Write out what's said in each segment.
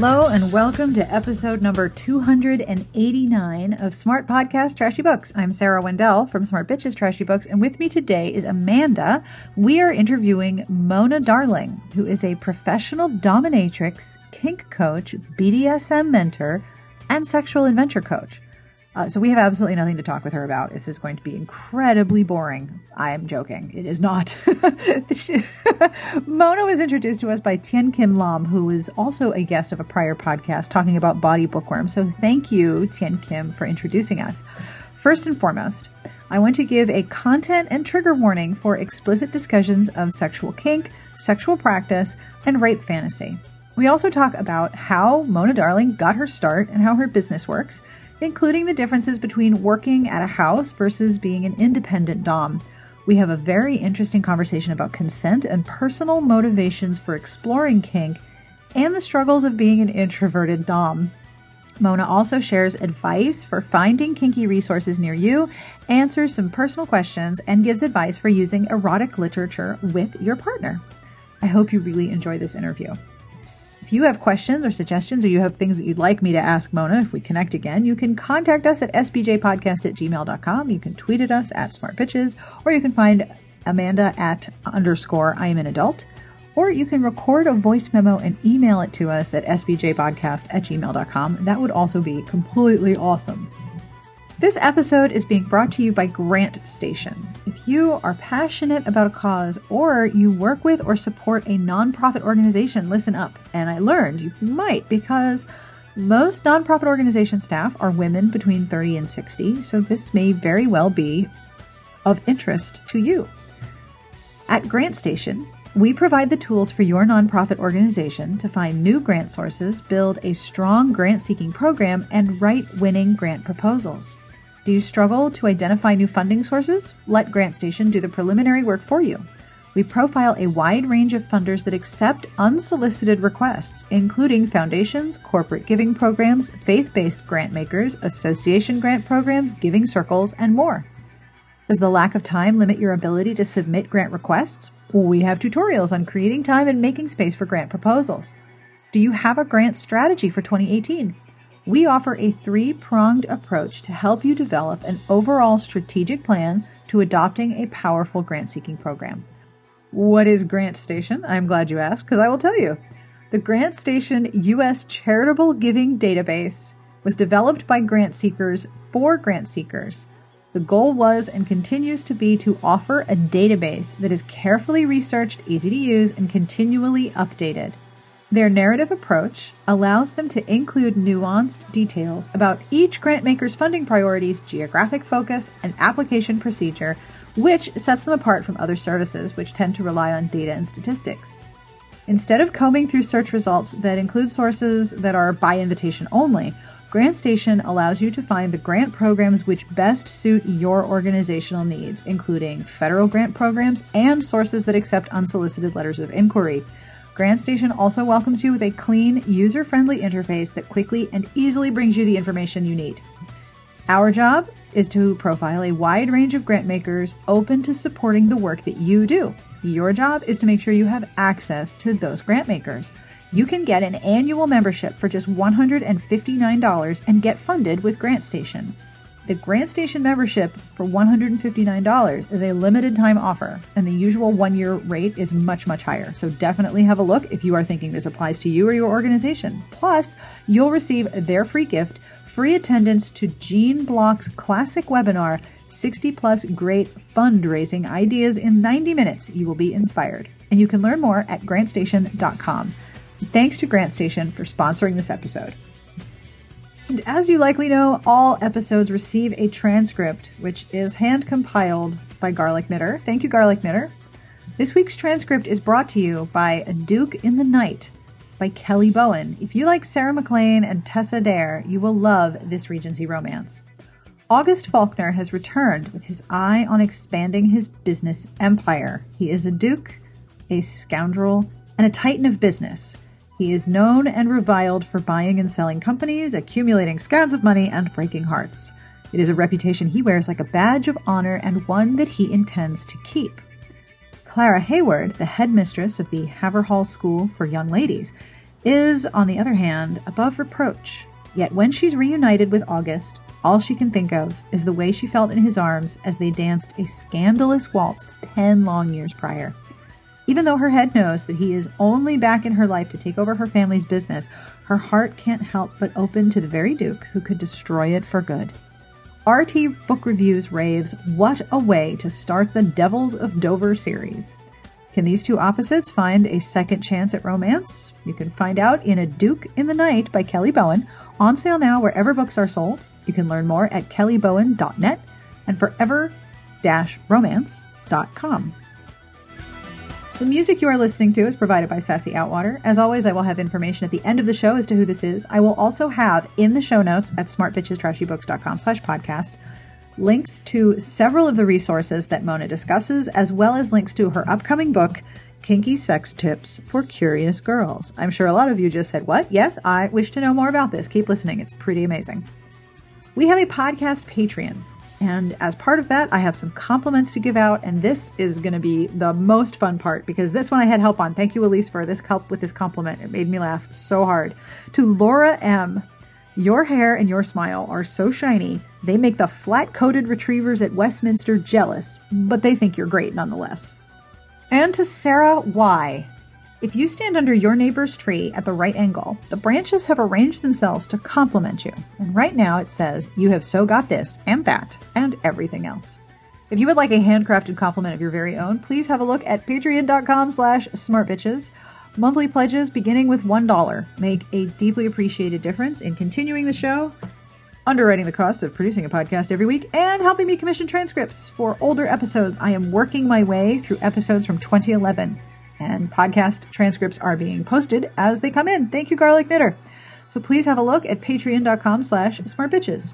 Hello and welcome to episode number 289 of Smart Podcast Trashy Books. I'm Sarah Wendell from Smart Bitches Trashy Books, and with me today is Amanda. We are interviewing Mona Darling, who is a professional dominatrix, kink coach, BDSM mentor, and sexual adventure coach. So we have absolutely nothing to talk with her about. This is going to be incredibly boring. I am joking. It is not. Mona was introduced to us by Thien-Kim Lam, who is also a guest of a prior podcast talking about body bookworm. So thank you, Thien-Kim, for introducing us. First and foremost, I want to give a content and trigger warning for explicit discussions of sexual kink, sexual practice, and rape fantasy. We also talk about how Mona Darling got her start and how her business works, including the differences between working at a house versus being an independent dom. We have a very interesting conversation about consent and personal motivations for exploring kink and the struggles of being an introverted dom. Mona also shares advice for finding kinky resources near you, answers some personal questions, and gives advice for using erotic literature with your partner. I hope you really enjoy this interview. If you have questions or suggestions, or you have things that you'd like me to ask Mona, if we connect again, you can contact us at sbjpodcast@gmail.com. You can tweet at us at smartbitches, or you can find Amanda at _IamAnAdult, or you can record a voice memo and email it to us at sbjpodcast@gmail.com. That would also be completely awesome. This episode is being brought to you by Grant Station. If you are passionate about a cause, or you work with or support a nonprofit organization, listen up. And I learned you might, because most nonprofit organization staff are women between 30 and 60, so this may very well be of interest to you. At Grant Station, we provide the tools for your nonprofit organization to find new grant sources, build a strong grant-seeking program, and write winning grant proposals. Do you struggle to identify new funding sources? Let GrantStation do the preliminary work for you. We profile a wide range of funders that accept unsolicited requests, including foundations, corporate giving programs, faith-based grant makers, association grant programs, giving circles, and more. Does the lack of time limit your ability to submit grant requests? We have tutorials on creating time and making space for grant proposals. Do you have a grant strategy for 2018? We offer a three-pronged approach to help you develop an overall strategic plan to adopting a powerful grant-seeking program. What is Grant Station? I'm glad you asked, because I will tell you. The Grant Station U.S. Charitable Giving Database was developed by grant seekers for grant seekers. The goal was and continues to be to offer a database that is carefully researched, easy to use, and continually updated. Their narrative approach allows them to include nuanced details about each grantmaker's funding priorities, geographic focus, and application procedure, which sets them apart from other services, which tend to rely on data and statistics. Instead of combing through search results that include sources that are by invitation only, GrantStation allows you to find the grant programs which best suit your organizational needs, including federal grant programs and sources that accept unsolicited letters of inquiry. GrantStation also welcomes you with a clean, user-friendly interface that quickly and easily brings you the information you need. Our job is to profile a wide range of grant makers open to supporting the work that you do. Your job is to make sure you have access to those grant makers. You can get an annual membership for just $159 and get funded with GrantStation. The GrantStation membership for $159 is a limited-time offer, and the usual one-year rate is much, much higher. So definitely have a look if you are thinking this applies to you or your organization. Plus, you'll receive their free gift, free attendance to Gene Block's classic webinar, 60-plus Great Fundraising Ideas in 90 Minutes. You will be inspired. And you can learn more at grantstation.com. Thanks to GrantStation for sponsoring this episode. And as you likely know, all episodes receive a transcript, which is hand-compiled by Garlic Knitter. Thank you, Garlic Knitter. This week's transcript is brought to you by A Duke in the Night by Kelly Bowen. If you like Sarah McLean and Tessa Dare, you will love this Regency romance. August Faulkner has returned with his eye on expanding his business empire. He is a duke, a scoundrel, and a titan of business. He is known and reviled for buying and selling companies, accumulating scads of money, and breaking hearts. It is a reputation he wears like a badge of honor, and one that he intends to keep. Clara Hayward, the headmistress of the Haverhall School for Young Ladies, is, on the other hand, above reproach. Yet when she's reunited with August, all she can think of is the way she felt in his arms as they danced a scandalous waltz 10 long years prior. Even though her head knows that he is only back in her life to take over her family's business, her heart can't help but open to the very Duke who could destroy it for good. RT Book Reviews raves, "What a way to start the Devils of Dover series." Can these two opposites find a second chance at romance? You can find out in A Duke in the Night by Kelly Bowen, on sale now wherever books are sold. You can learn more at kellybowen.net and forever-romance.com. The music you are listening to is provided by Sassy Outwater. As always, I will have information at the end of the show as to who this is. I will also have in the show notes at smartbitchestrashybooks.com/podcast links to several of the resources that Mona discusses, as well as links to her upcoming book, Kinky Sex Tips for Curious Girls. I'm sure a lot of you just said, "What? Yes, I wish to know more about this." Keep listening. It's pretty amazing. We have a podcast Patreon. And as part of that, I have some compliments to give out, and this is going to be the most fun part because this one I had help on. Thank you, Elise, for this help with this compliment. It made me laugh so hard. To Laura M., "Your hair and your smile are so shiny, they make the flat-coated retrievers at Westminster jealous, but they think you're great nonetheless." And to Sarah Y., "If you stand under your neighbor's tree at the right angle, the branches have arranged themselves to compliment you. And right now it says, you have so got this and that and everything else." If you would like a handcrafted compliment of your very own, please have a look at patreon.com/smartbitches. Monthly pledges beginning with $1 make a deeply appreciated difference in continuing the show, underwriting the costs of producing a podcast every week, and helping me commission transcripts for older episodes. I am working my way through episodes from 2011. And podcast transcripts are being posted as they come in. Thank you, Garlic Knitter. So please have a look at patreon.com/smartbitches.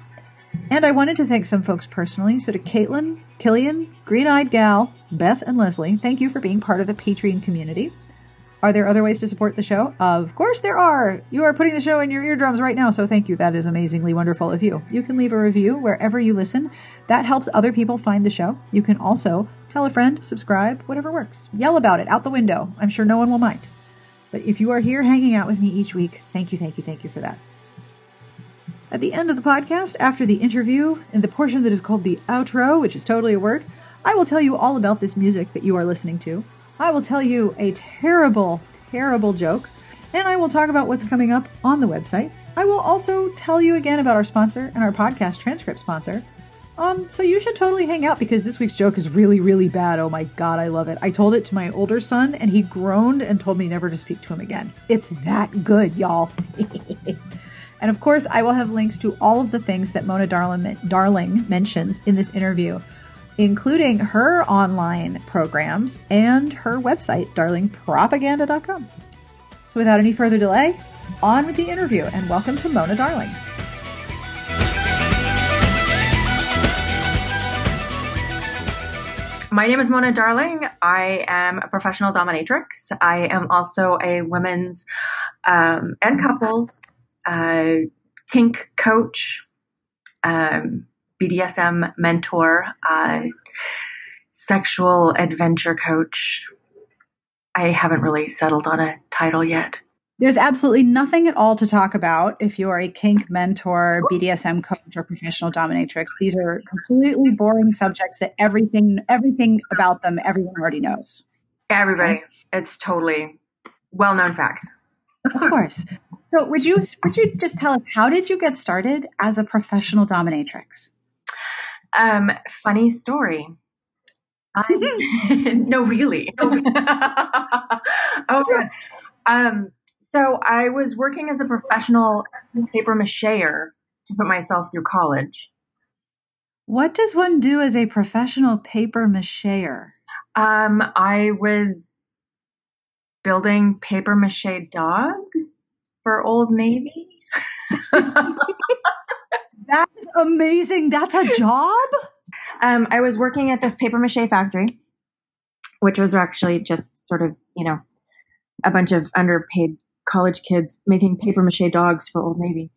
And I wanted to thank some folks personally. So to Caitlin, Killian, Green-Eyed Gal, Beth, and Leslie, thank you for being part of the Patreon community. Are there other ways to support the show? Of course there are. You are putting the show in your eardrums right now, so thank you. That is amazingly wonderful of you. You can leave a review wherever you listen. That helps other people find the show. You can also tell a friend, subscribe, whatever works. Yell about it out the window. I'm sure no one will mind. But if you are here hanging out with me each week, thank you for that. At the end of the podcast, after the interview, in the portion that is called the outro, which is totally a word, I will tell you all about this music that you are listening to. I will tell you a terrible, terrible joke, and I will talk about what's coming up on the website. I will also tell you again about our sponsor and our podcast transcript sponsor. So you should totally hang out because this week's joke is really, really bad. Oh my God, I love it. I told it to my older son and he groaned and told me never to speak to him again. It's that good, y'all. And of course, I will have links to all of the things that Mona Darling mentions in this interview, including her online programs and her website, darlingpropaganda.com. So without any further delay, on with the interview and welcome to Mona Darling. My name is Mona Darling. I am a professional dominatrix. I am also a women's and couples kink coach, BDSM mentor, sexual adventure coach. I haven't really settled on a title yet. There's absolutely nothing at all to talk about if you are a kink mentor, BDSM coach, or professional dominatrix. These are completely boring subjects that everything about them, everyone already knows. Everybody. It's totally well-known facts. Of course. So would you just tell us, how did you get started as a professional dominatrix? Funny story. No, really. Oh, God. So I was working as a professional paper macheer to put myself through college. What does one do as a professional paper macheer? I was building paper mache dogs for Old Navy. That's amazing. That's a job? I was working at this paper mache factory, which was actually just sort of, a bunch of underpaid college kids making paper mache dogs for Old Navy.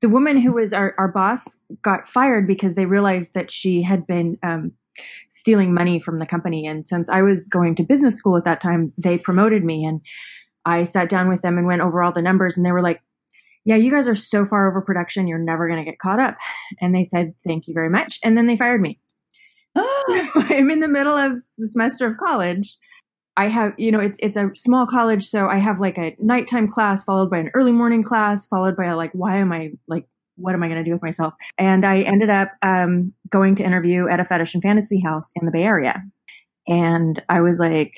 The woman who was our boss got fired because they realized that she had been stealing money from the company. And since I was going to business school at that time, they promoted me. And I sat down with them and went over all the numbers, and they were like, yeah, you guys are so far over production, you're never going to get caught up. And they said, thank you very much. And then they fired me. I'm in the middle of the semester of college. I have, you know, it's a small college. So I have like a nighttime class followed by an early morning class followed by a, like, why am I like, what am I going to do with myself? And I ended up going to interview at a fetish and fantasy house in the Bay Area. And I was like,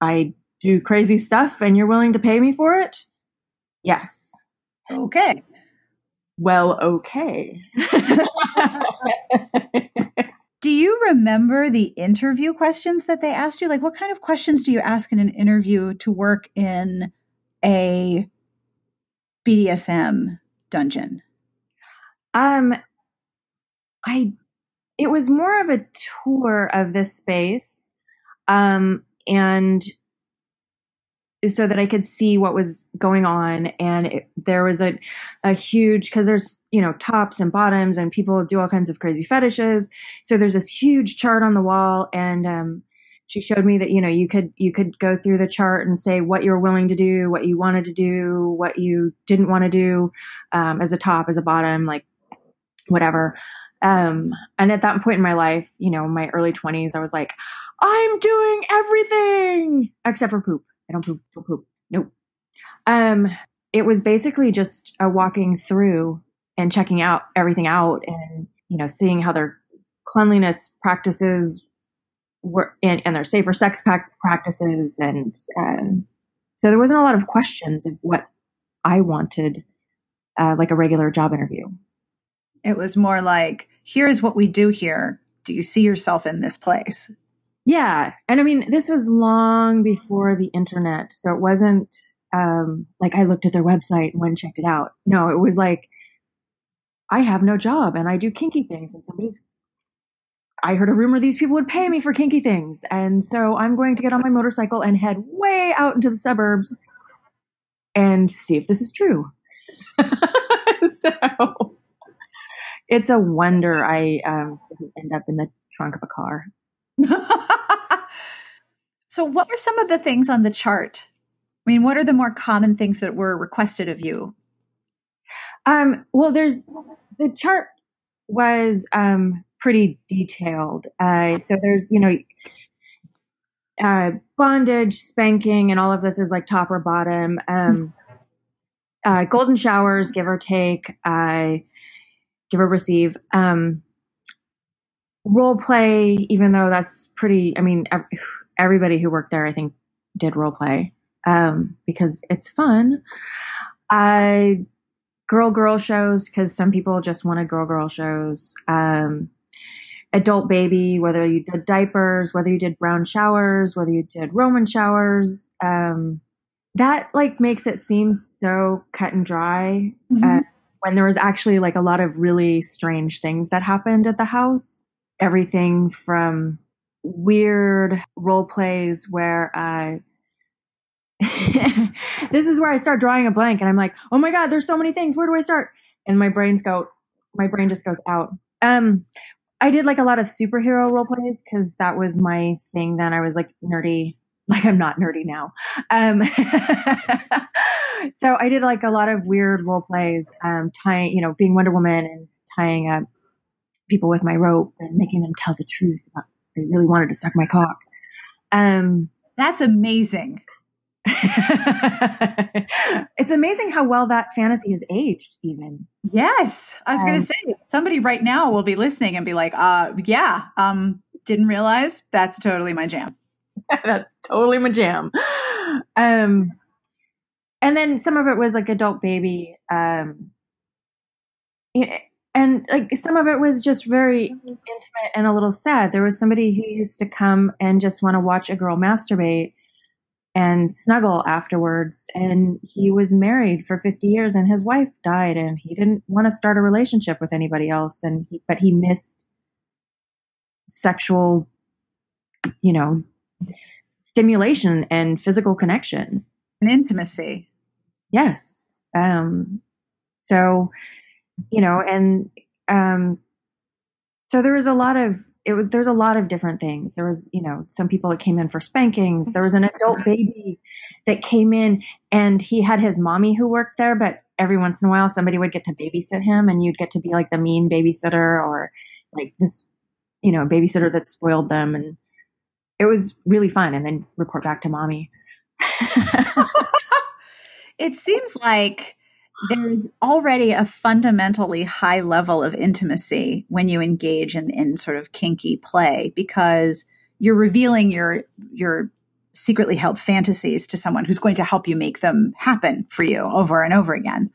I do crazy stuff and you're willing to pay me for it? Yes. Okay. Well, okay. Do you remember the interview questions that they asked you? Like, what kind of questions do you ask in an interview to work in a BDSM dungeon? It was more of a tour of this space, and so that I could see what was going on. And there was a huge, because there's, you know, tops and bottoms and people do all kinds of crazy fetishes. So there's this huge chart on the wall. And she showed me that, you know, you could go through the chart and say what you're willing to do, what you wanted to do, what you didn't want to do, as a top, as a bottom, like whatever. And at that point in my life, you know, my early 20s, I was like, I'm doing everything except for poop. I don't poop. Nope. It was basically just a walking through and checking out everything out and, you know, seeing how their cleanliness practices were and their safer sex practices. And so there wasn't a lot of questions of what I wanted, like a regular job interview. It was more like, here's what we do here. Do you see yourself in this place? Yeah. And I mean, this was long before the internet. So it wasn't like I looked at their website and went and checked it out. No, it was like, I have no job and I do kinky things. And I heard a rumor these people would pay me for kinky things. And so I'm going to get on my motorcycle and head way out into the suburbs and see if this is true. So it's a wonder I didn't end up in the trunk of a car. So what were some of the things on the chart? I mean, what are the more common things that were requested of you? Well, the chart was pretty detailed. So there's, you know, bondage, spanking, and all of this is like top or bottom. Golden showers, give or take, give or receive. Role play, even though that's pretty, I mean, everybody who worked there, I think, did role play because it's fun. Girl shows, because some people just wanted girl shows. Adult baby, whether you did diapers, whether you did brown showers, whether you did Roman showers. That like makes it seem so cut and dry. Mm-hmm. When there was actually like a lot of really strange things that happened at the house. Everything from weird role plays where this is where I start drawing a blank and I'm like, oh my God, there's so many things. Where do I start? And my brain just goes out. I did like a lot of superhero role plays because that was my thing then. I was like nerdy, like I'm not nerdy now. So I did like a lot of weird role plays, tying, you know, being Wonder Woman and tying up people with my rope and making them tell the truth about they really wanted to suck my cock. That's amazing. It's amazing how well that fantasy has aged even. Yes. I was going to say, somebody right now will be listening and be like, yeah, didn't realize that's totally my jam. That's totally my jam. And then some of it was like adult baby. And like some of it was just very intimate and a little sad. There was somebody who used to come and just want to watch a girl masturbate and snuggle afterwards. And he was married for 50 years and his wife died and he didn't want to start a relationship with anybody else. And but he missed sexual, you know, stimulation and physical connection. And intimacy. Yes. So, you know, and so there was a lot of there's a lot of different things. There was, you know, some people that came in for spankings. There was an adult baby that came in and he had his mommy who worked there, but every once in a while somebody would get to babysit him and you'd get to be like the mean babysitter or like this, you know, babysitter that spoiled them. And it was really fun. And then report back to mommy. It seems like there's already a fundamentally high level of intimacy when you engage in sort of kinky play, because you're revealing your secretly held fantasies to someone who's going to help you make them happen for you over and over again.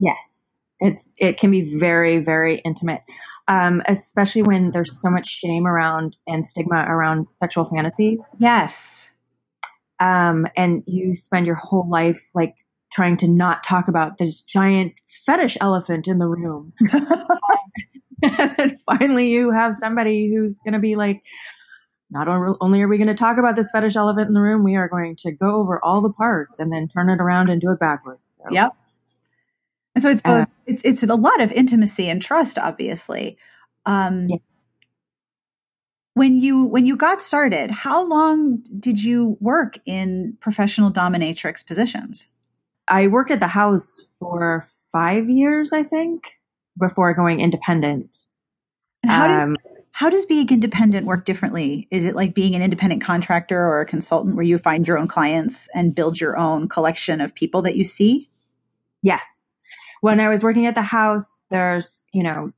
Yes. It can be very, very intimate, especially when there's so much shame around and stigma around sexual fantasies. Yes. And you spend your whole life like trying to not talk about this giant fetish elephant in the room. And finally you have somebody who's going to be like, not only are we going to talk about this fetish elephant in the room, we are going to go over all the parts and then turn it around and do it backwards. So, yep. And so it's both, it's a lot of intimacy and trust, obviously. Yeah. When you got started, how long did you work in professional dominatrix positions? I worked at the house for 5 years, I think, before going independent. And how does being independent work differently? Is it like being an independent contractor or a consultant where you find your own clients and build your own collection of people that you see? Yes. When I was working at the house, there's, you know,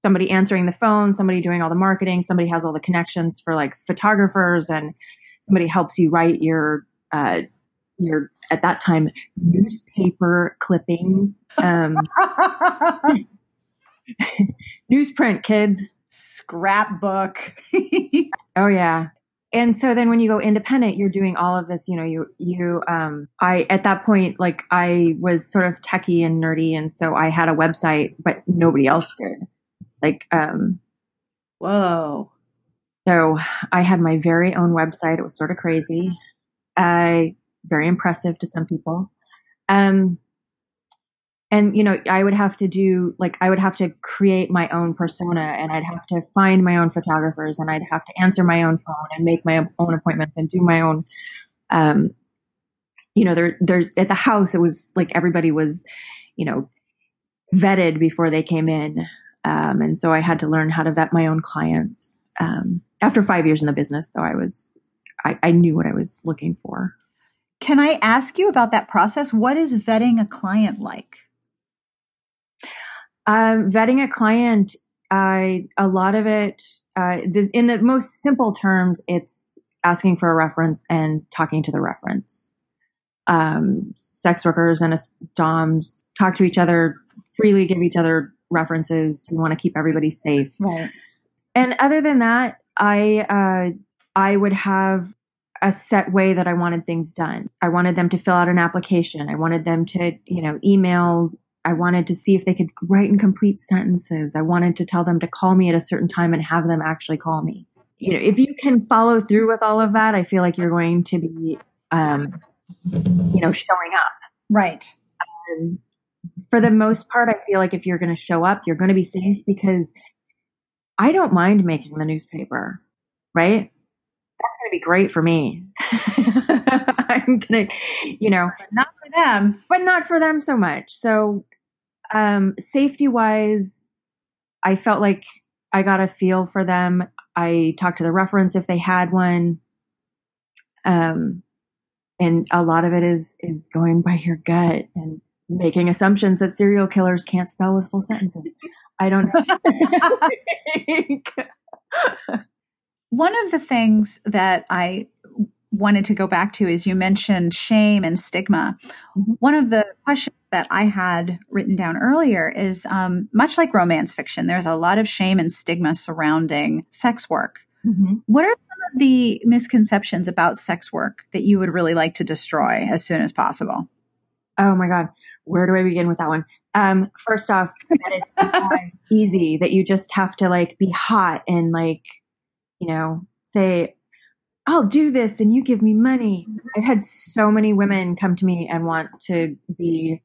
somebody answering the phone, somebody doing all the marketing, somebody has all the connections for like photographers, and somebody helps you write your at that time newspaper clippings, newsprint kids, scrapbook. Oh yeah. And so then when you go independent, you're doing all of this, you know, I, at that point, like I was sort of techie and nerdy. And so I had a website, but nobody else did. Like, whoa. So I had my very own website. It was sort of crazy. Very impressive to some people. And, you know, I would have to create my own persona, and I'd have to find my own photographers, and I'd have to answer my own phone and make my own appointments and do my own, you know, there's at the house, it was like, everybody was, you know, vetted before they came in. And so I had to learn how to vet my own clients. After 5 years in the business though, I knew what I was looking for. Can I ask you about that process? What is vetting a client like? Vetting a client, a lot of it, in the most simple terms, it's asking for a reference and talking to the reference. Sex workers and doms talk to each other freely, give each other references. We want to keep everybody safe. Right. And other than that, I would have a set way that I wanted things done. I wanted them to fill out an application. I wanted them to, you know, email. I wanted to see if they could write in complete sentences. I wanted to tell them to call me at a certain time and have them actually call me. You know, if you can follow through with all of that, I feel like you're going to be, you know, showing up. Right. For the most part, I feel like if you're going to show up, you're going to be safe, because I don't mind making the newspaper, right? That's going to be great for me. I'm going to, you know, not for them, but not for them so much. So, safety wise, I felt like I got a feel for them. I talked to the reference if they had one. And a lot of it is going by your gut and making assumptions that serial killers can't spell with full sentences. I don't know. One of the things that I wanted to go back to is you mentioned shame and stigma. Mm-hmm. One of the questions that I had written down earlier is, much like romance fiction, there's a lot of shame and stigma surrounding sex work. Mm-hmm. What are some of the misconceptions about sex work that you would really like to destroy as soon as possible? Oh my God. Where do I begin with that one? First off, that it's easy, that you just have to like be hot and like, you know, say, I'll do this and you give me money. I've had so many women come to me and want to be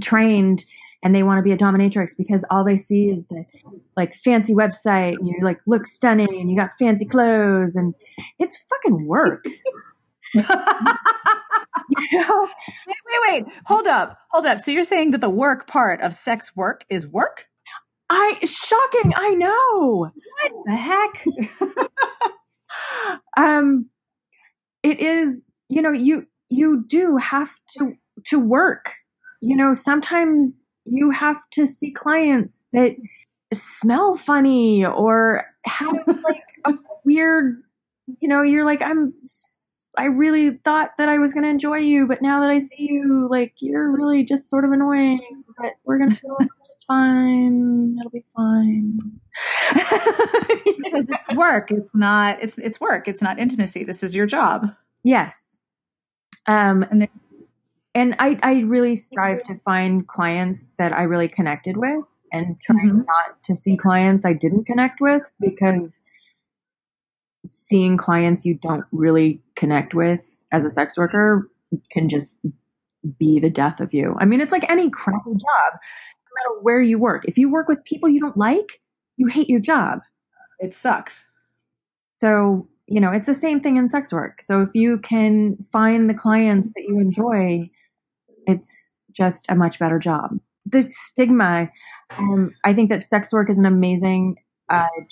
trained and they want to be a dominatrix because all they see is the like fancy website and you like look stunning and you got fancy clothes and it's fucking work. You know? Wait. Hold up. So you're saying that the work part of sex work is work? Shocking. I know. What the heck? It is, you know, you do have to work. You know, sometimes you have to see clients that smell funny or have like a weird, you know, you're like, I really thought that I was going to enjoy you, but now that I see you, like, you're really just sort of annoying, but we're going to feel just fine. It'll be fine. Because it's work. It's work. It's not intimacy. This is your job. Yes. And I really strive to find clients that I really connected with and try not to see clients I didn't connect with, because seeing clients you don't really connect with as a sex worker can just be the death of you. I mean, it's like any crappy job, no matter where you work. If you work with people you don't like, you hate your job. It sucks. So, you know, it's the same thing in sex work. So if you can find the clients that you enjoy, it's just a much better job. The stigma, I think that sex work is an amazing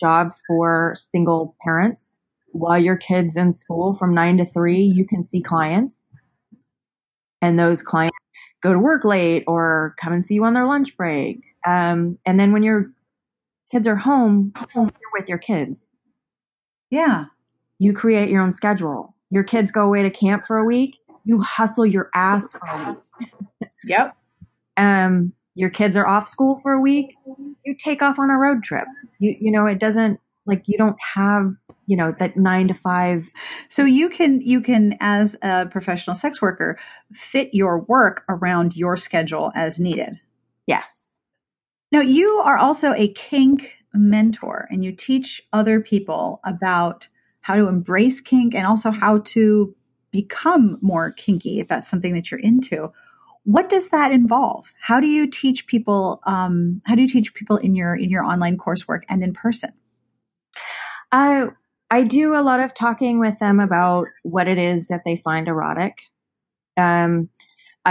job for single parents. While your kid's in school from 9 to 3, you can see clients, and those clients go to work late or come and see you on their lunch break. And then when your kids are home, you're with your kids. Yeah. You create your own schedule. Your kids go away to camp for a week. You hustle your ass for a week. Yep. Your kids are off school for a week. You take off on a road trip. You know, it doesn't, like, you don't have, you know, that 9 to 5. So you can, as a professional sex worker, fit your work around your schedule as needed. Yes. Now, you are also a kink mentor, and you teach other people about how to embrace kink and also how to become more kinky if that's something that you're into. What does that involve? How do you teach people? How do you teach people in your online coursework and in person? I do a lot of talking with them about what it is that they find erotic. I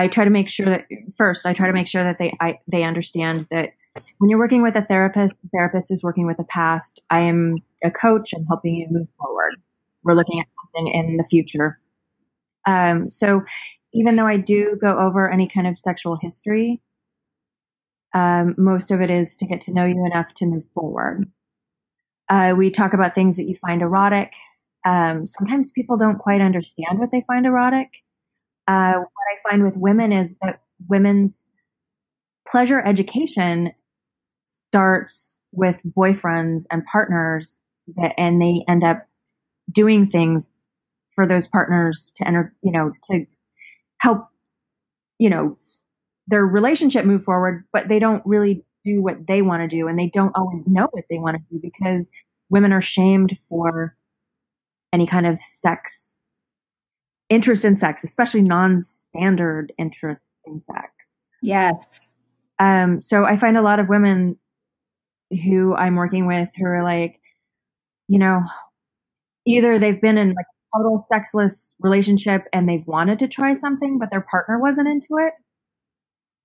try to make sure that they understand that when you're working with a therapist, the therapist is working with the past. I am a coach. I'm helping you move forward. We're looking at something in the future. So even though I do go over any kind of sexual history, most of it is to get to know you enough to move forward. We talk about things that you find erotic. Sometimes people don't quite understand what they find erotic. What I find with women is that women's pleasure education starts with boyfriends and partners and they end up doing things for those partners to enter, you know, to help, you know, their relationship move forward, but they don't really do what they want to do. And they don't always know what they want to do because women are shamed for any kind of sex, interest in sex, especially non-standard interest in sex. Yes. So I find a lot of women who I'm working with who are like, you know, either they've been in like a total sexless relationship and they've wanted to try something, but their partner wasn't into it.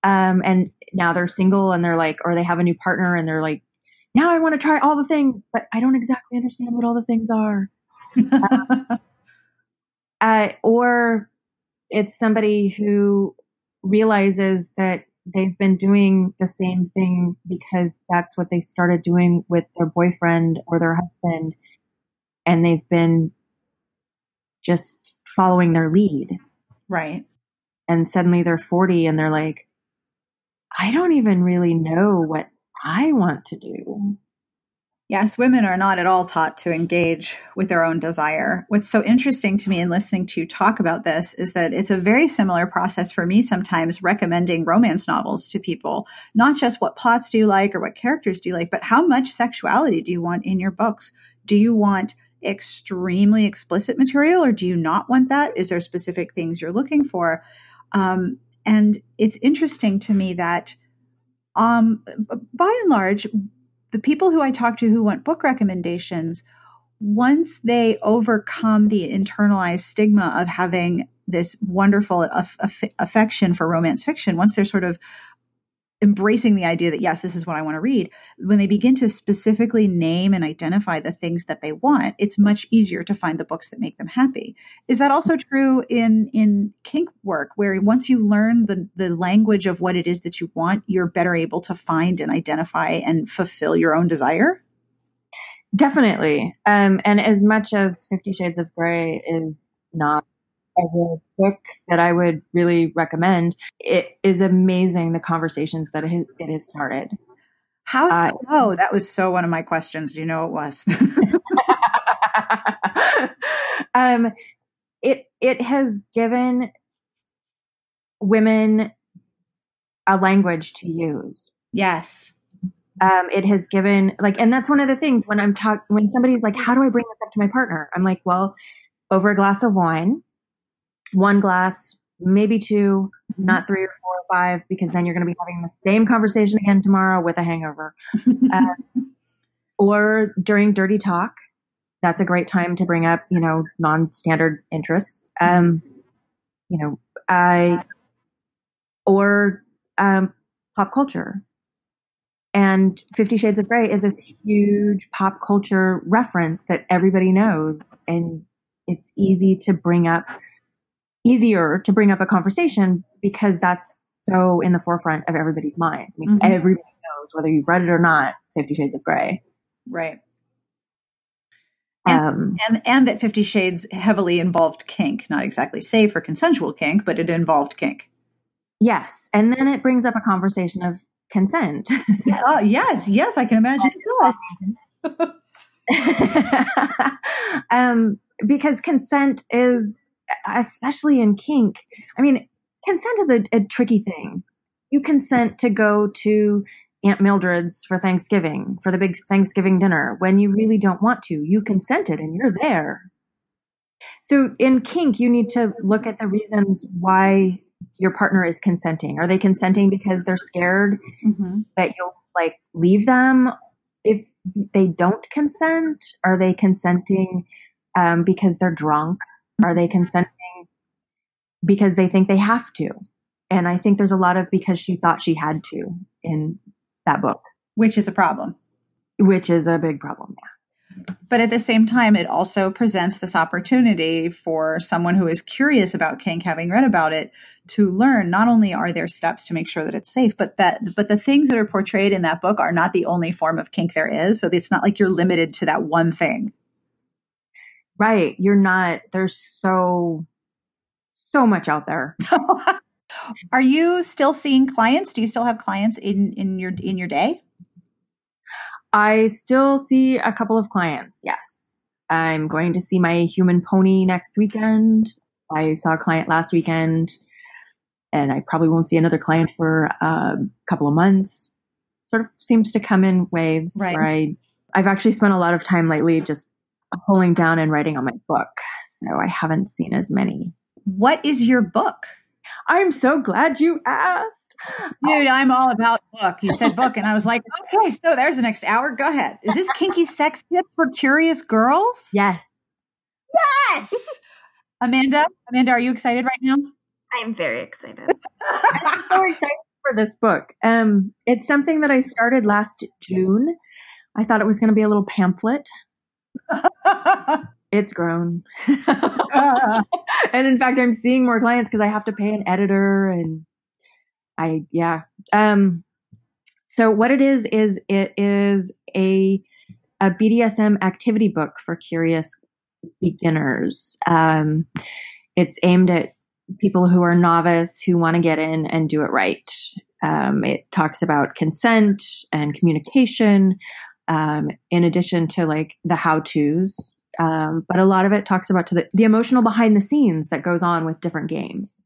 And now they're single and they're like, or they have a new partner and they're like, now I want to try all the things, but I don't exactly understand what all the things are. Or it's somebody who realizes that they've been doing the same thing because that's what they started doing with their boyfriend or their husband. And they've been just following their lead. Right. And suddenly they're 40 and they're like, I don't even really know what I want to do. Yes, women are not at all taught to engage with their own desire. What's so interesting to me in listening to you talk about this is that it's a very similar process for me sometimes recommending romance novels to people. Not just what plots do you like or what characters do you like, but how much sexuality do you want in your books? Do you want extremely explicit material or do you not want that? Is there specific things you're looking for? And it's interesting to me that By and large, the people who I talk to who want book recommendations, once they overcome the internalized stigma of having this wonderful affection for romance fiction, once they're sort of embracing the idea that, yes, this is what I want to read, when they begin to specifically name and identify the things that they want, it's much easier to find the books that make them happy. Is that also true in kink work, where once you learn the language of what it is that you want, you're better able to find and identify and fulfill your own desire? Definitely. And as much as 50 Shades of Grey is not a real book that I would really recommend, it is amazing the conversations that it has started. How so? That was so one of my questions. You know, it was. It has given women a language to use. Yes. It has given, like, and that's one of the things when I'm when somebody's like, how do I bring this up to my partner? I'm like, well, over a glass of wine. One glass, maybe two, not three or four or five, because then you're going to be having the same conversation again tomorrow with a hangover. Or during dirty talk, that's a great time to bring up, you know, non-standard interests. Pop culture. And 50 Shades of Grey is this huge pop culture reference that everybody knows, and it's easier to bring up a conversation because that's so in the forefront of everybody's minds. I mean, everybody knows, whether you've read it or not, 50 Shades of Grey. Right. And that 50 Shades heavily involved kink, not exactly safe or consensual kink, but it involved kink. Yes. And then it brings up a conversation of consent. Yes, I can imagine. Because consent is, especially in kink, I mean, consent is a tricky thing. You consent to go to Aunt Mildred's for Thanksgiving, for the big Thanksgiving dinner, when you really don't want to. You consented and you're there. So in kink, you need to look at the reasons why your partner is consenting. Are they consenting because they're scared that you'll, like, leave them if they don't consent? Are they consenting because they're drunk? Are they consenting because they think they have to? And I think there's a lot of because she thought she had to in that book. Which is a problem. Which is a big problem, yeah. But at the same time, it also presents this opportunity for someone who is curious about kink, having read about it, to learn not only are there steps to make sure that it's safe, but the things that are portrayed in that book are not the only form of kink there is. So it's not like you're limited to that one thing. Right. You're not, there's so much out there. Are you still seeing clients? Do you still have clients in your day? I still see a couple of clients. Yes. I'm going to see my human pony next weekend. I saw a client last weekend, and I probably won't see another client for a couple of months. Sort of seems to come in waves. Right. I've actually spent a lot of time lately just pulling down and writing on my book. So I haven't seen as many. What is your book? I'm so glad you asked. Dude, I'm all about book. You said book and I was like, okay, so there's the next hour. Go ahead. Is this Kinky Sex Tips for Curious Girls? Yes. Yes. Amanda, are you excited right now? I am very excited. I'm so excited for this book. It's something that I started last June. I thought it was going to be a little pamphlet. It's grown. And in fact, I'm seeing more clients because I have to pay an editor and so what it is a BDSM activity book for curious beginners. It's aimed at people who are novice, who want to get in and do it right. It talks about consent and communication, in addition to, like, the how-tos. But a lot of it talks about the emotional behind the scenes that goes on with different games.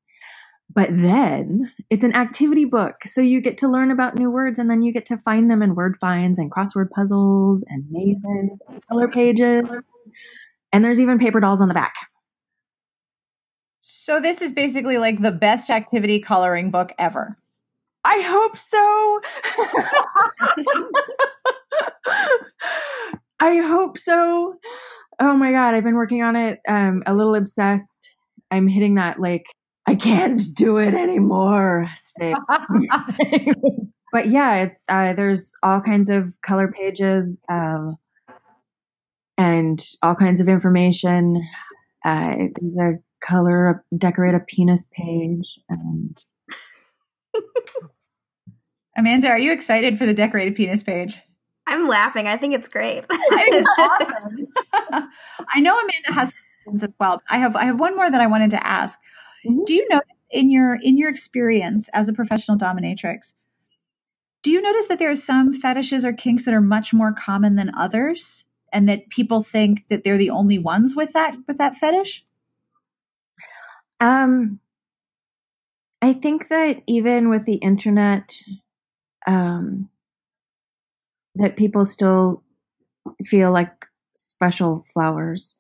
But then it's an activity book. So you get to learn about new words, and then you get to find them in word finds and crossword puzzles and mazes and color pages. And there's even paper dolls on the back. So this is basically like the best activity coloring book ever. I hope so. I hope so. Oh my God. I've been working on it. A little obsessed. I'm hitting that, like, I can't do it anymore stage. But yeah, it's, there's all kinds of color pages, and all kinds of information. There's a color, decorate a penis page. And Amanda, are you excited for the decorated penis page? I'm laughing. I think it's great. It's awesome. I know Amanda has questions as well. I have one more that I wanted to ask. Mm-hmm. Do you notice in your experience as a professional dominatrix, do you notice that there are some fetishes or kinks that are much more common than others, and that people think that they're the only ones with that fetish? I think that even with the internet, that people still feel like special flowers.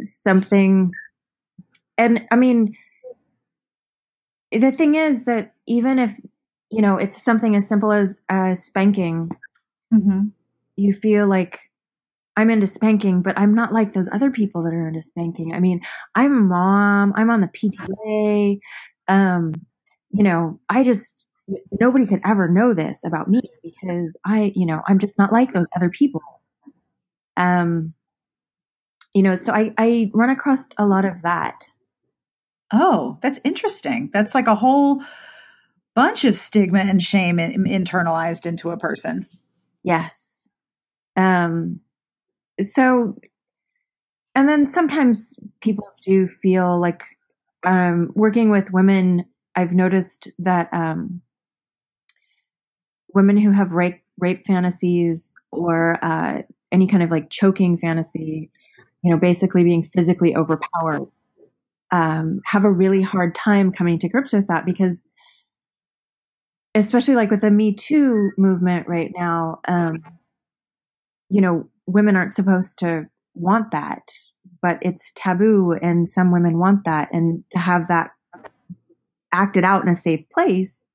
Something. And I mean, the thing is that even if, you know, it's something as simple as spanking, mm-hmm. you feel like, I'm into spanking, but I'm not like those other people that are into spanking. I mean, I'm a mom. I'm on the PTA. You know, nobody could ever know this about me because I'm just not like those other people. You know, so I run across a lot of that. Oh, that's interesting. That's like a whole bunch of stigma and shame internalized into a person. Yes. So, and then sometimes people do feel like, working with women, I've noticed that, women who have rape fantasies or, any kind of like choking fantasy, you know, basically being physically overpowered, have a really hard time coming to grips with that because especially like with the Me Too movement right now, you know, women aren't supposed to want that, but it's taboo. And some women want that, and to have that acted out in a safe place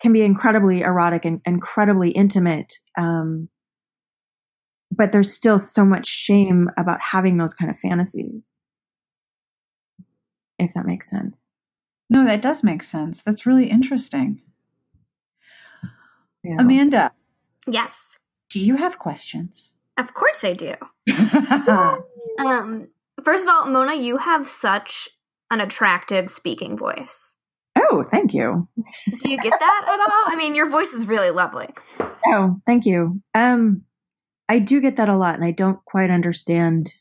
can be incredibly erotic and incredibly intimate. But there's still so much shame about having those kind of fantasies. If that makes sense. No, that does make sense. That's really interesting. Yeah. Amanda. Yes. Do you have questions? Of course I do. First of all, Mona, you have such an attractive speaking voice. Oh, thank you. Do you get that at all? I mean, your voice is really lovely. Oh, thank you. I do get that a lot, and I don't quite understand.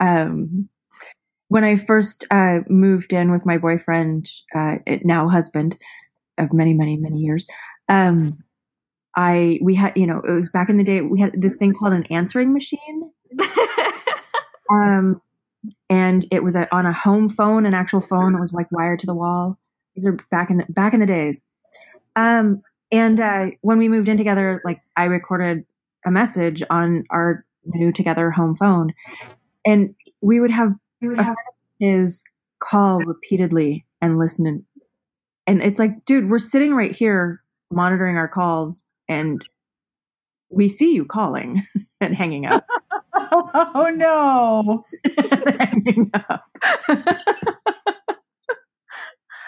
When I first moved in with my boyfriend, now husband of many, many, many years, we had, you know, it was back in the day, we had this thing called an answering machine. And it was on a home phone, an actual phone that was like wired to the wall. These are back in the days. And when we moved in together, like I recorded a message on our new together home phone, and we would have his call repeatedly and listen. And it's like, dude, we're sitting right here monitoring our calls, and we see you calling and hanging up. Oh no. Hanging up.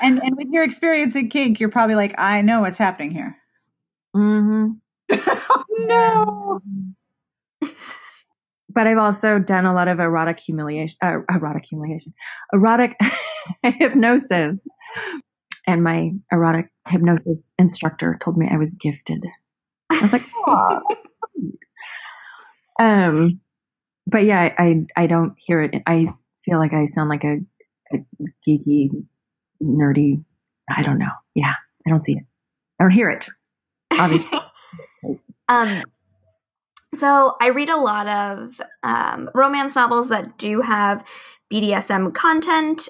and with your experience in kink, you're probably like, I know what's happening here. Mm-hmm. Oh no. But I've also done a lot of erotic hypnosis. And my erotic hypnosis instructor told me I was gifted. I was like, oh. But yeah, I don't hear it. I feel like I sound like a geeky, nerdy. I don't know. Yeah, I don't see it. I don't hear it. Obviously. So I read a lot of romance novels that do have BDSM content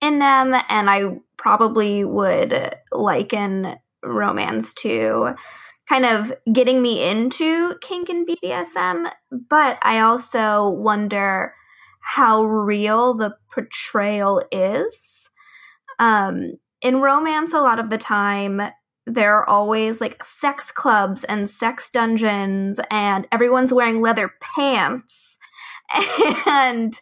in them, and I probably would liken romance to kind of getting me into kink and BDSM, but I also wonder how real the portrayal is In romance, a lot of the time, there are always like sex clubs and sex dungeons, and everyone's wearing leather pants. And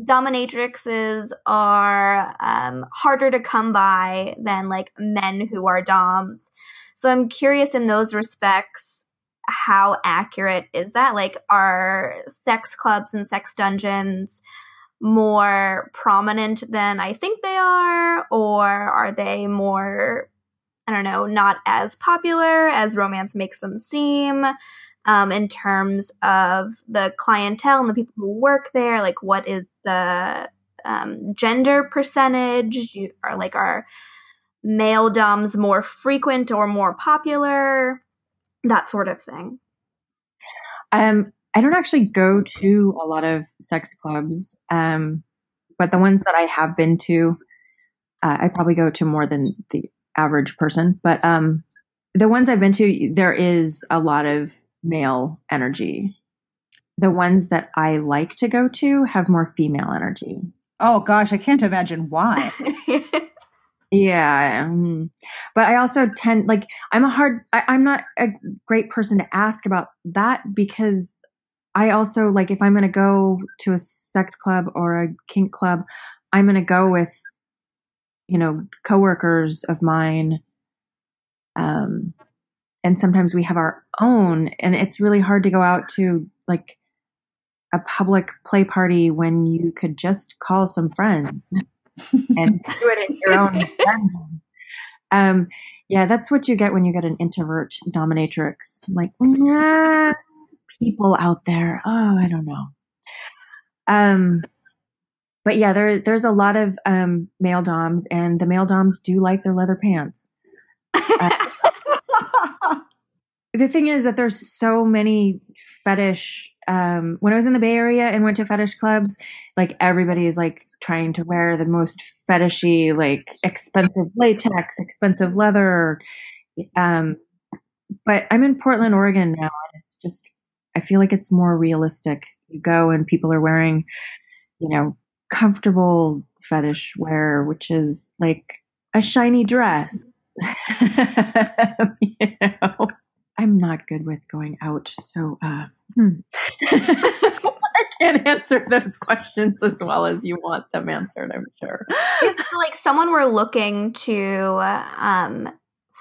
dominatrixes are harder to come by than like men who are doms. So I'm curious in those respects, how accurate is that? Like, are sex clubs and sex dungeons more prominent than I think they are, or are they more, I don't know, not as popular as romance makes them seem, in terms of the clientele and the people who work there? Like, what is the gender percentage? Are male doms more frequent or more popular? That sort of thing. I don't actually go to a lot of sex clubs, but the ones that I have been to, I probably go to more than the average person. But the ones I've been to, there is a lot of male energy. The ones that I like to go to have more female energy. Oh, gosh, I can't imagine why. Yeah. But I also tend, like, I'm not a great person to ask about that, because I also, like, if I'm going to go to a sex club or a kink club, I'm going to go with, you know, coworkers of mine. And sometimes we have our own, and it's really hard to go out to like a public play party when you could just call some friends. And do it in your own dungeon. Yeah, that's what you get when you get an introvert dominatrix. I'm like, yes, people out there. Oh, I don't know. But yeah, there's a lot of male doms, and the male doms do like their leather pants. The thing is that there's so many fetish. When I was in the Bay Area and went to fetish clubs, like everybody is like trying to wear the most fetishy, like expensive latex, expensive leather. But I'm in Portland, Oregon now, and it's just, I feel like it's more realistic. You go and people are wearing, you know, comfortable fetish wear, which is like a shiny dress. You know? I'm not good with going out, so I can't answer those questions as well as you want them answered, I'm sure. If like someone were looking to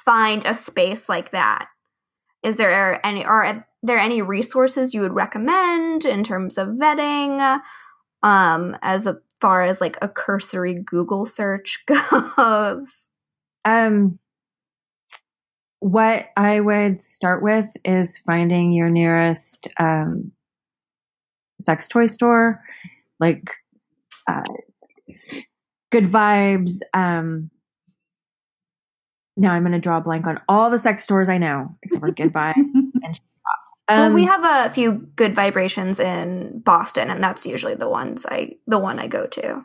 find a space like that, are there any resources you would recommend in terms of vetting, as far as like a cursory Google search goes? What I would start with is finding your nearest sex toy store, like Good Vibes. Now I'm going to draw a blank on all the sex stores I know, except for Good Vibes. And well, we have a few Good Vibrations in Boston, and that's usually the one I go to.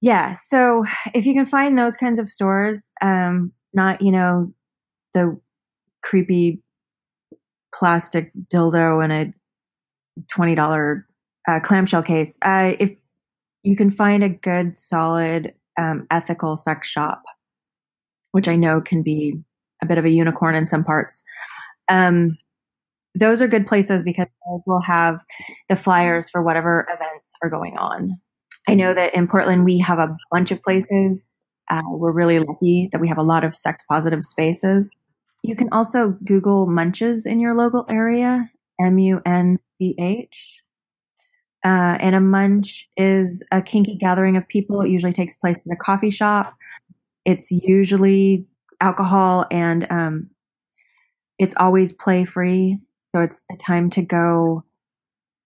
Yeah, so if you can find those kinds of stores, not, you know, the creepy plastic dildo in a $20 clamshell case. If you can find a good, solid, ethical sex shop, which I know can be a bit of a unicorn in some parts, those are good places because those will have the flyers for whatever events are going on. I know that in Portland we have a bunch of places. We're really lucky that we have a lot of sex-positive spaces. You can also Google munches in your local area, M-U-N-C-H. And a munch is a kinky gathering of people. It usually takes place at a coffee shop. It's usually alcohol, and it's always play-free. So it's a time to go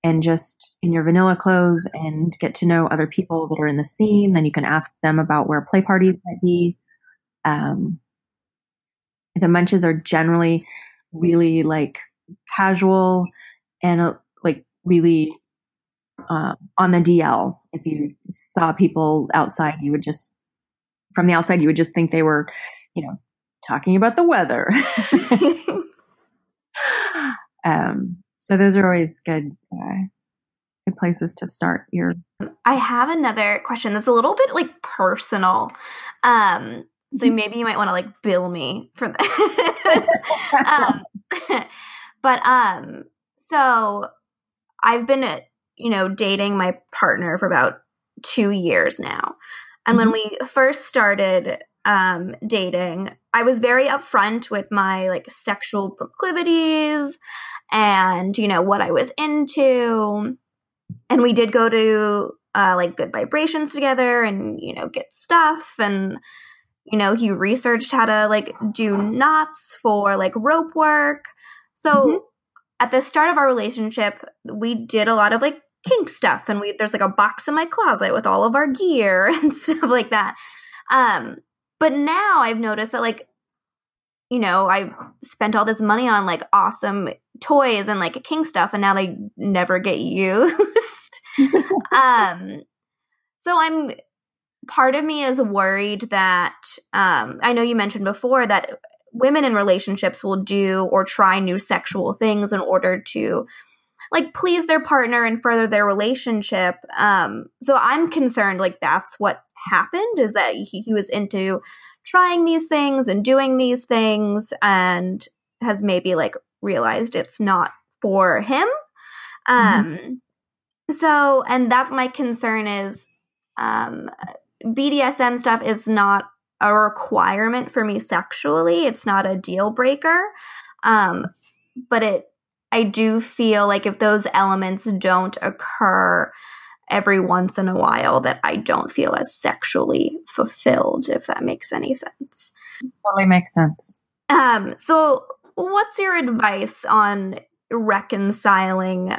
and just in your vanilla clothes and get to know other people that are in the scene. Then you can ask them about where play parties might be. The munches are generally really like casual and like really on the DL. If you saw people outside, you would just think they were, you know, talking about the weather. So those are always good good places to start your. I have another question that's a little bit like personal. So maybe you might want to like bill me for this. So I've been, you know, dating my partner for about 2 years now. And when we first started dating, I was very upfront with my like sexual proclivities and, you know, what I was into. And we did go to like Good Vibrations together and, you know, get stuff. And, you know, he researched how to like do knots for like rope work. So at the start of our relationship, we did a lot of like kink stuff. And there's like a box in my closet with all of our gear and stuff like that. But now I've noticed that like, you know, I spent all this money on like awesome toys and like kink stuff, and now they never get used. So part of me is worried that I know you mentioned before that women in relationships will do or try new sexual things in order to like please their partner and further their relationship. So I'm concerned like that's what happened, is that he was into trying these things and doing these things and has maybe like realized it's not for him. So, and that's my concern is BDSM stuff is not a requirement for me sexually. It's not a deal breaker. But I do feel like if those elements don't occur every once in a while, that I don't feel as sexually fulfilled, if that makes any sense. Totally makes sense. So what's your advice on reconciling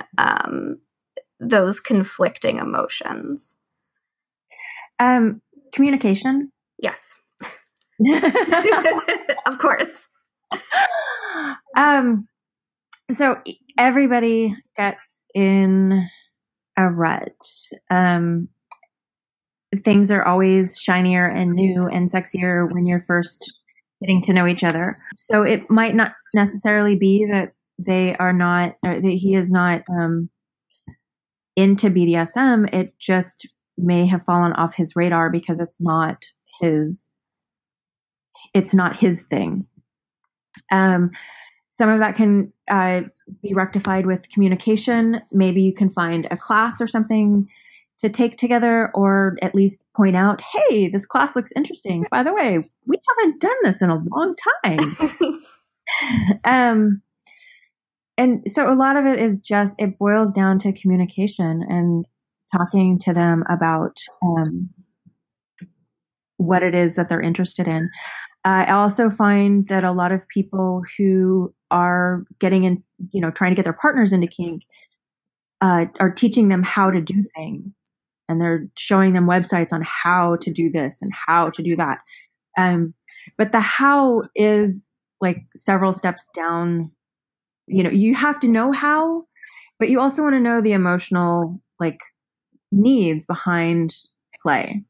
those conflicting emotions? Communication. Yes. Of course. So everybody gets in a rut. Things are always shinier and new and sexier when you're first getting to know each other. So it might not necessarily be that they are not, or that he is not into BDSM. It just may have fallen off his radar because it's not his thing. Some of that can be rectified with communication. Maybe you can find a class or something to take together, or at least point out, hey, this class looks interesting. By the way, we haven't done this in a long time. And so a lot of it is just, it boils down to communication and talking to them about what it is that they're interested in. I also find that a lot of people who are getting in, you know, trying to get their partners into kink, are teaching them how to do things, and they're showing them websites on how to do this and how to do that. But the how is like several steps down. You know, you have to know how, but you also want to know the emotional like needs behind play.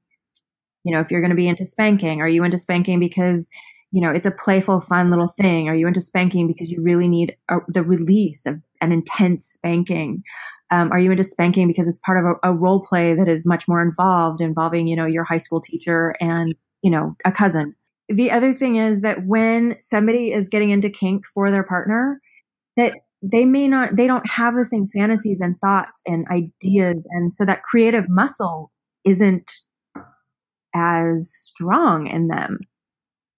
You know, if you're going to be into spanking, are you into spanking because, you know, it's a playful, fun little thing? Are you into spanking because you really need the release of an intense spanking? Are you into spanking because it's part of a role play that is much more involved, involving, you know, your high school teacher and, you know, a cousin? The other thing is that when somebody is getting into kink for their partner, that they don't have the same fantasies and thoughts and ideas. And so that creative muscle isn't as strong in them.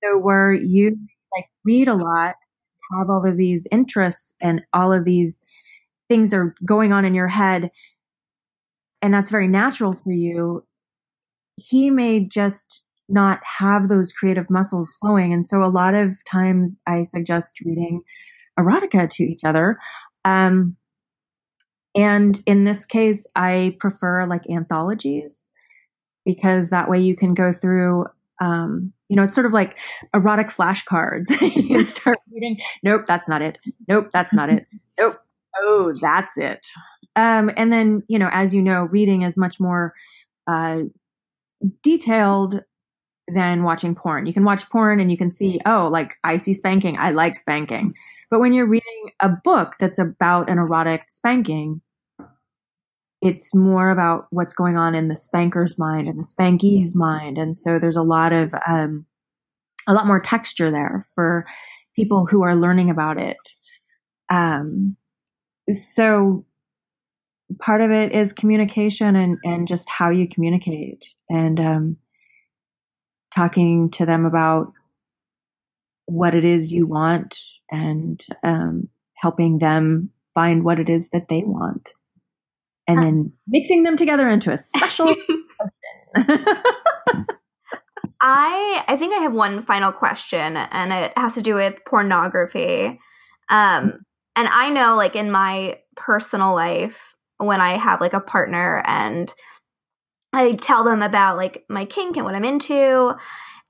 So where you like read a lot, have all of these interests and all of these things are going on in your head, and that's very natural for you, he may just not have those creative muscles flowing. And so a lot of times I suggest reading erotica to each other. And in this case, I prefer like anthologies, because that way you can go through, you know, it's sort of like erotic flashcards. You start reading, nope, that's not it. Nope, that's not it. Nope, oh, that's it. And then, you know, as you know, reading is much more detailed than watching porn. You can watch porn and you can see, oh, like I see spanking, I like spanking. But when you're reading a book that's about an erotic spanking, it's more about what's going on in the spanker's mind and the spankee's mind. And so there's a lot more texture there for people who are learning about it. So part of it is communication and just how you communicate and talking to them about what it is you want and helping them find what it is that they want and then mixing them together into a special person. I think I have one final question, and it has to do with pornography. And I know, like, in my personal life, when I have, like, a partner and I tell them about, like, my kink and what I'm into,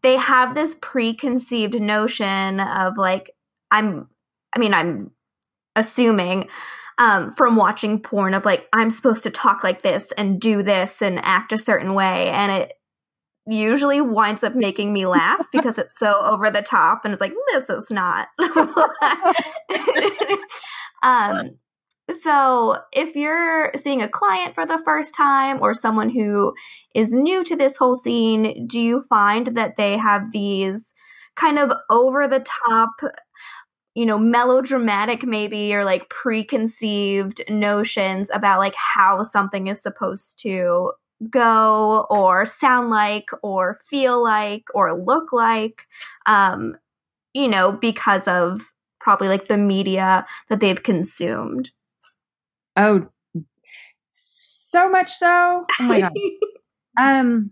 they have this preconceived notion of, like, I'm assuming from watching porn of, like, I'm supposed to talk like this and do this and act a certain way. And it usually winds up making me laugh because it's so over the top. And it's like, this is not. So if you're seeing a client for the first time or someone who is new to this whole scene, do you find that they have these kind of over the top, you know, melodramatic maybe, or like preconceived notions about like how something is supposed to go or sound like or feel like or look like, you know, because of probably like the media that they've consumed? Oh, so much so. Oh my God.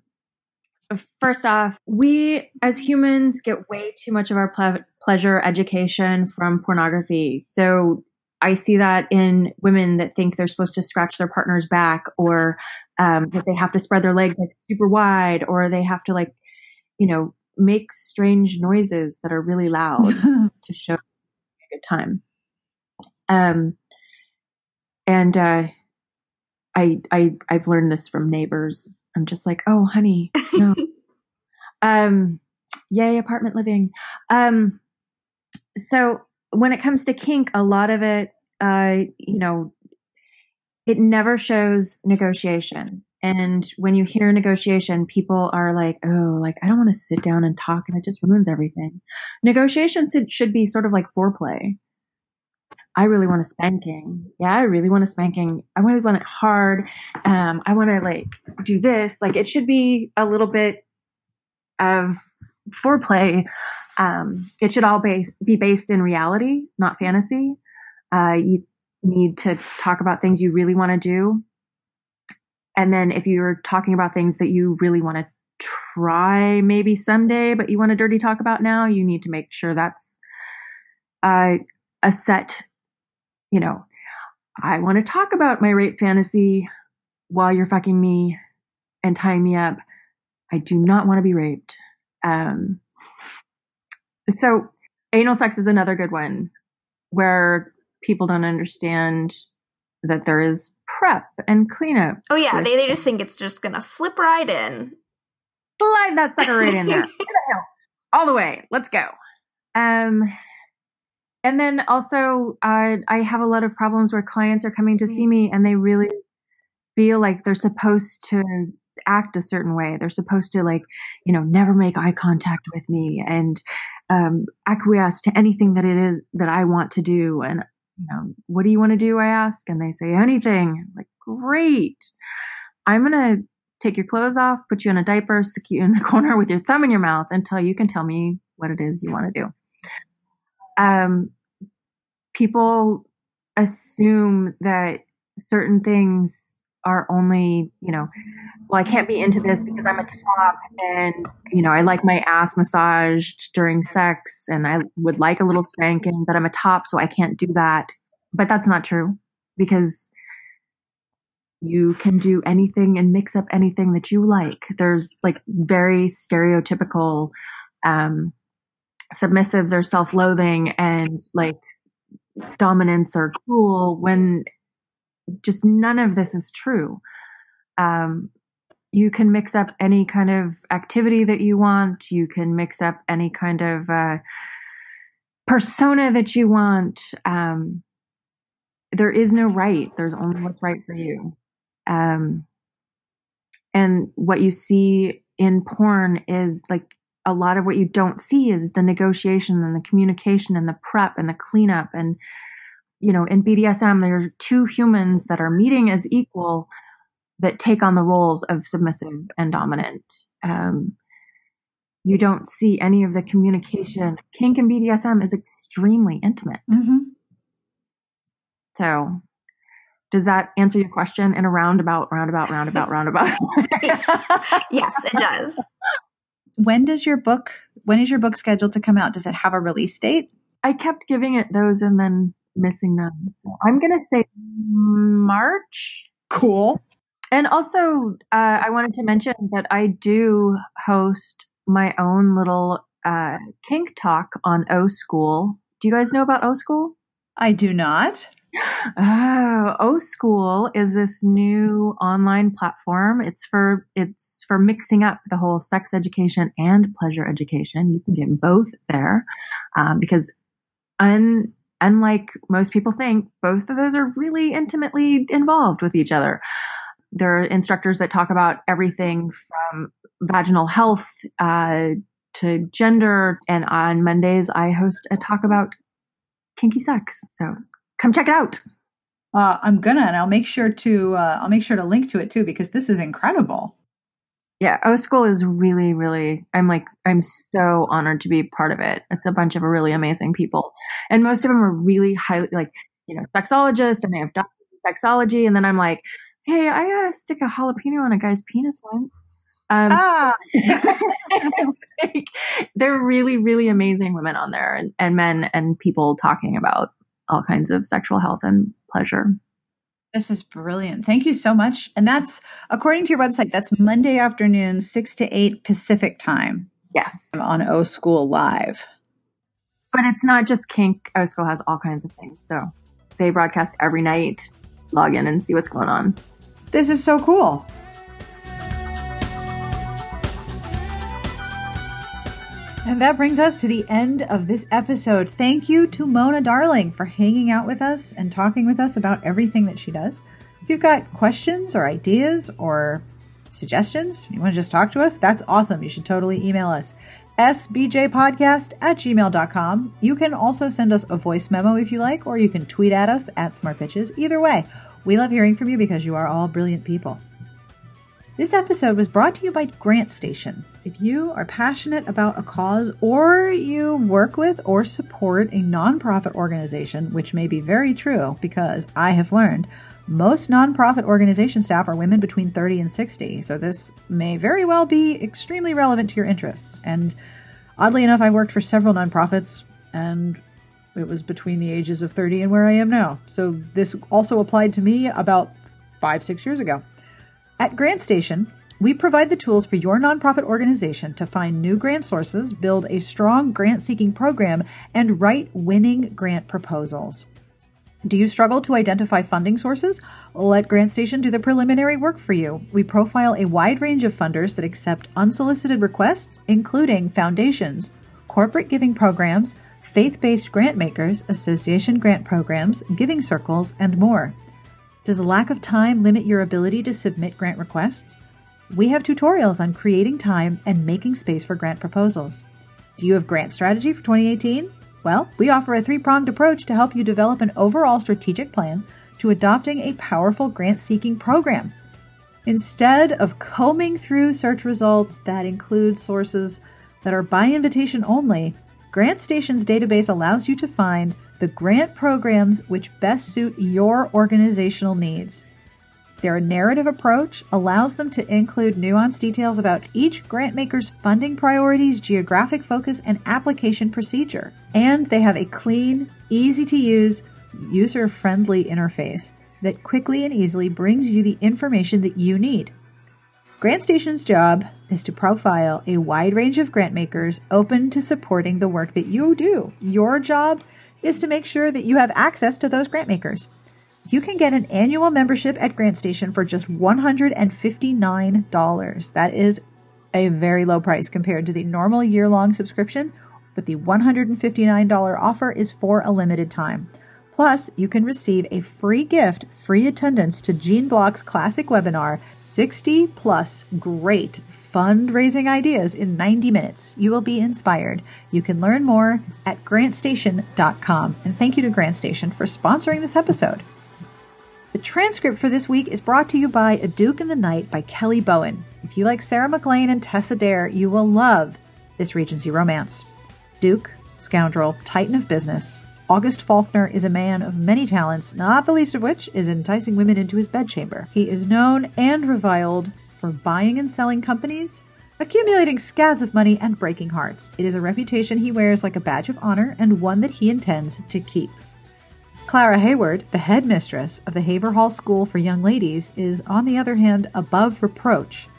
First off, we as humans get way too much of our pleasure education from pornography. So I see that in women that think they're supposed to scratch their partner's back, or that they have to spread their legs like super wide, or they have to, like, you know, make strange noises that are really loud to show a good time. I've learned this from neighbors. I'm just like, oh, honey, no. Yay, apartment living. So when it comes to kink, a lot of it, you know, it never shows negotiation. And when you hear negotiation, people are like, oh, like, I don't want to sit down and talk, and it just ruins everything. Negotiations should be sort of like foreplay. I really want a spanking. Yeah, I really want a spanking. I really want it hard. I want to, like, do this. Like, it should be a little bit of foreplay. It should all be based in reality, not fantasy. You need to talk about things you really want to do. And then if you're talking about things that you really want to try maybe someday, but you want to dirty talk about now, you need to make sure that's a set. You know, I want to talk about my rape fantasy while you're fucking me and tying me up. I do not want to be raped. So anal sex is another good one where people don't understand that there is prep and cleanup. Oh, yeah. They just think it's just going to slip right in. Slide that sucker right in there. All the way. Let's go. And then also, I have a lot of problems where clients are coming to see me and they really feel like they're supposed to act a certain way. They're supposed to, like, you know, never make eye contact with me and acquiesce to anything that it is that I want to do. And, you know, what do you want to do? I ask, and they say anything. I'm like, great. I'm going to take your clothes off, put you in a diaper, stick you in the corner with your thumb in your mouth until you can tell me what it is you want to do. People assume that certain things are only, you know, well, I can't be into this because I'm a top and, you know, I like my ass massaged during sex and I would like a little spanking, but I'm a top, so I can't do that. But that's not true, because you can do anything and mix up anything that you like. There's, like, very stereotypical, submissives or self-loathing and, like, dominance or cruel, when just none of this is true. You can mix up any kind of activity that you want. You can mix up any kind of persona that you want. There is no right. There's only what's right for you. And what you see in porn is like a lot of what you don't see is the negotiation and the communication and the prep and the cleanup. And, you know, in BDSM, there's two humans that are meeting as equal that take on the roles of submissive and dominant. You don't see any of the communication. Kink and BDSM is extremely intimate. Mm-hmm. So does that answer your question in a roundabout? Yes, it does. When is your book scheduled to come out? Does it have a release date? I kept giving it those and then missing them. So I'm going to say March. Cool. And also I wanted to mention that I do host my own little kink talk on O School. Do you guys know about O School? I do not. Oh, O School is this new online platform. It's for mixing up the whole sex education and pleasure education. You can get both there because unlike most people think, both of those are really intimately involved with each other. There are instructors that talk about everything from vaginal health to gender. And on Mondays, I host a talk about kinky sex. So come check it out. I'm gonna, and I'll make sure to link to it too, because this is incredible. Yeah. O School is really, really, I'm so honored to be part of it. It's a bunch of really amazing people. And most of them are really highly sexologists, and they have done sexology. And then I'm like, hey, I got to stick a jalapeno on a guy's penis once. They're really, really amazing women on there and men and people talking about all kinds of sexual health and pleasure. This is brilliant. Thank you so much. And that's, according to your website, that's Monday afternoon, 6 to 8 Pacific time. Yes. On O School Live. But it's not just kink. O School has all kinds of things. So they broadcast every night. Log in and see what's going on. This is so cool. And that brings us to the end of this episode. Thank you to Mona Darling for hanging out with us and talking with us about everything that she does. If you've got questions or ideas or suggestions, you want to just talk to us, that's awesome. You should totally email us. sbjpodcast@gmail.com. You can also send us a voice memo if you like, or you can tweet at us @smartbitches. Either way, we love hearing from you because you are all brilliant people. This episode was brought to you by Grant Station. If you are passionate about a cause, or you work with or support a nonprofit organization, which may be very true because I have learned most nonprofit organization staff are women between 30 and 60, so this may very well be extremely relevant to your interests. And oddly enough, I worked for several nonprofits, and it was between the ages of 30 and where I am now. So this also applied to me about 5-6 years ago. At Grant Station, we provide the tools for your nonprofit organization to find new grant sources, build a strong grant-seeking program, and write winning grant proposals. Do you struggle to identify funding sources? Let GrantStation do the preliminary work for you. We profile a wide range of funders that accept unsolicited requests, including foundations, corporate giving programs, faith-based grant makers, association grant programs, giving circles, and more. Does lack of time limit your ability to submit grant requests? We have tutorials on creating time and making space for grant proposals. Do you have grant strategy for 2018? Well, we offer a 3-pronged approach to help you develop an overall strategic plan to adopting a powerful grant-seeking program. Instead of combing through search results that include sources that are by invitation only, GrantStation's database allows you to find the grant programs which best suit your organizational needs. Their narrative approach allows them to include nuanced details about each grantmaker's funding priorities, geographic focus, and application procedure. And they have a clean, easy-to-use, user-friendly interface that quickly and easily brings you the information that you need. GrantStation's job is to profile a wide range of grantmakers open to supporting the work that you do. Your job is to make sure that you have access to those grantmakers. You can get an annual membership at GrantStation for just $159. That is a very low price compared to the normal year-long subscription, but the $159 offer is for a limited time. Plus, you can receive a free gift, free attendance to Gene Block's classic webinar, 60 plus great fundraising ideas in 90 minutes. You will be inspired. You can learn more at grantstation.com. And thank you to GrantStation for sponsoring this episode. The transcript for this week is brought to you by A Duke in the Night by Kelly Bowen. If you like Sarah McLean and Tessa Dare, you will love this Regency romance. Duke, scoundrel, titan of business, August Faulkner is a man of many talents, not the least of which is enticing women into his bedchamber. He is known and reviled for buying and selling companies, accumulating scads of money, and breaking hearts. It is a reputation he wears like a badge of honor and one that he intends to keep. Clara Hayward, the headmistress of the Haverhall School for Young Ladies, is, on the other hand, above reproach.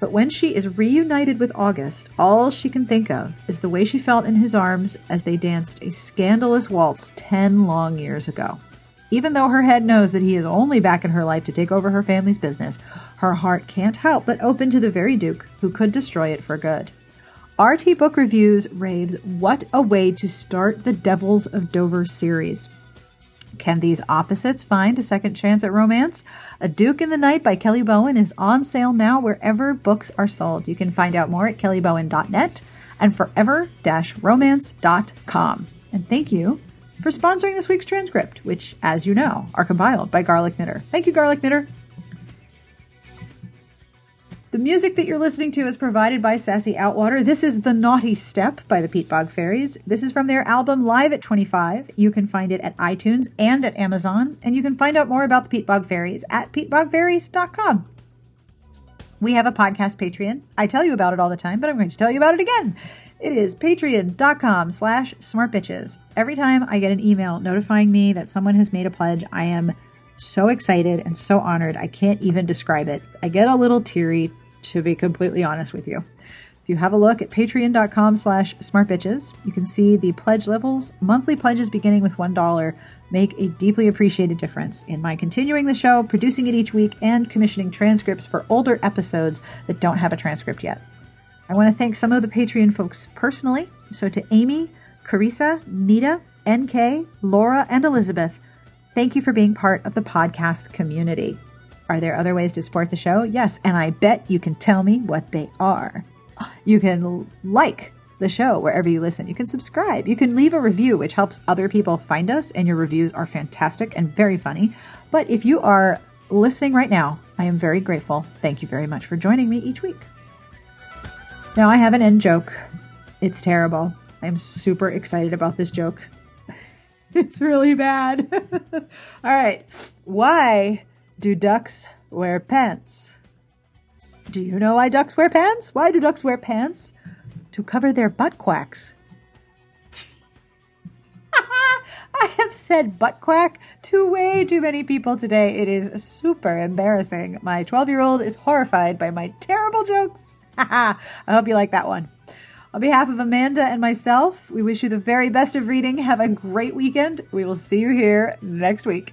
But when she is reunited with August, all she can think of is the way she felt in his arms as they danced a scandalous waltz 10 long years ago. Even though her head knows that he is only back in her life to take over her family's business, her heart can't help but open to the very Duke who could destroy it for good. RT Book Reviews raves, "What a way to start the Devils of Dover series." Can these opposites find a second chance at romance? A Duke in the Night by Kelly Bowen is on sale now wherever books are sold. You can find out more at kellybowen.net and forever-romance.com. And thank you for sponsoring this week's transcript, which, as you know, are compiled by Garlic Knitter. Thank you, Garlic Knitter. The music that you're listening to is provided by Sassy Outwater. This is The Naughty Step by the Peat Bog Fairies. This is from their album Live at 25. You can find it at iTunes and at Amazon. And you can find out more about the Peat Bog Fairies at peatbogfairies.com. We have a podcast Patreon. I tell you about it all the time, but I'm going to tell you about it again. It is patreon.com/smartbitches. Every time I get an email notifying me that someone has made a pledge, I am so excited and so honored. I can't even describe it. I get a little teary, to be completely honest with you. If you have a look at patreon.com/smartbitches, you can see the pledge levels. Monthly pledges beginning with $1 make a deeply appreciated difference in my continuing the show, producing it each week, and commissioning transcripts for older episodes that don't have a transcript yet. I want to thank some of the Patreon folks personally. So to Amy, Carissa, Nita, NK, Laura, and Elizabeth, thank you for being part of the podcast community. Are there other ways to support the show? Yes, and I bet you can tell me what they are. You can like the show wherever you listen. You can subscribe. You can leave a review, which helps other people find us, and your reviews are fantastic and very funny. But if you are listening right now, I am very grateful. Thank you very much for joining me each week. Now, I have an end joke. It's terrible. I'm super excited about this joke. It's really bad. All right. Why do ducks wear pants? Do you know why ducks wear pants? Why do ducks wear pants? To cover their butt quacks. I have said butt quack to way too many people today. It is super embarrassing. My 12-year-old is horrified by my terrible jokes. I hope you like that one. On behalf of Amanda and myself, we wish you the very best of reading. Have a great weekend. We will see you here next week.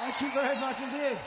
Thank you very much indeed.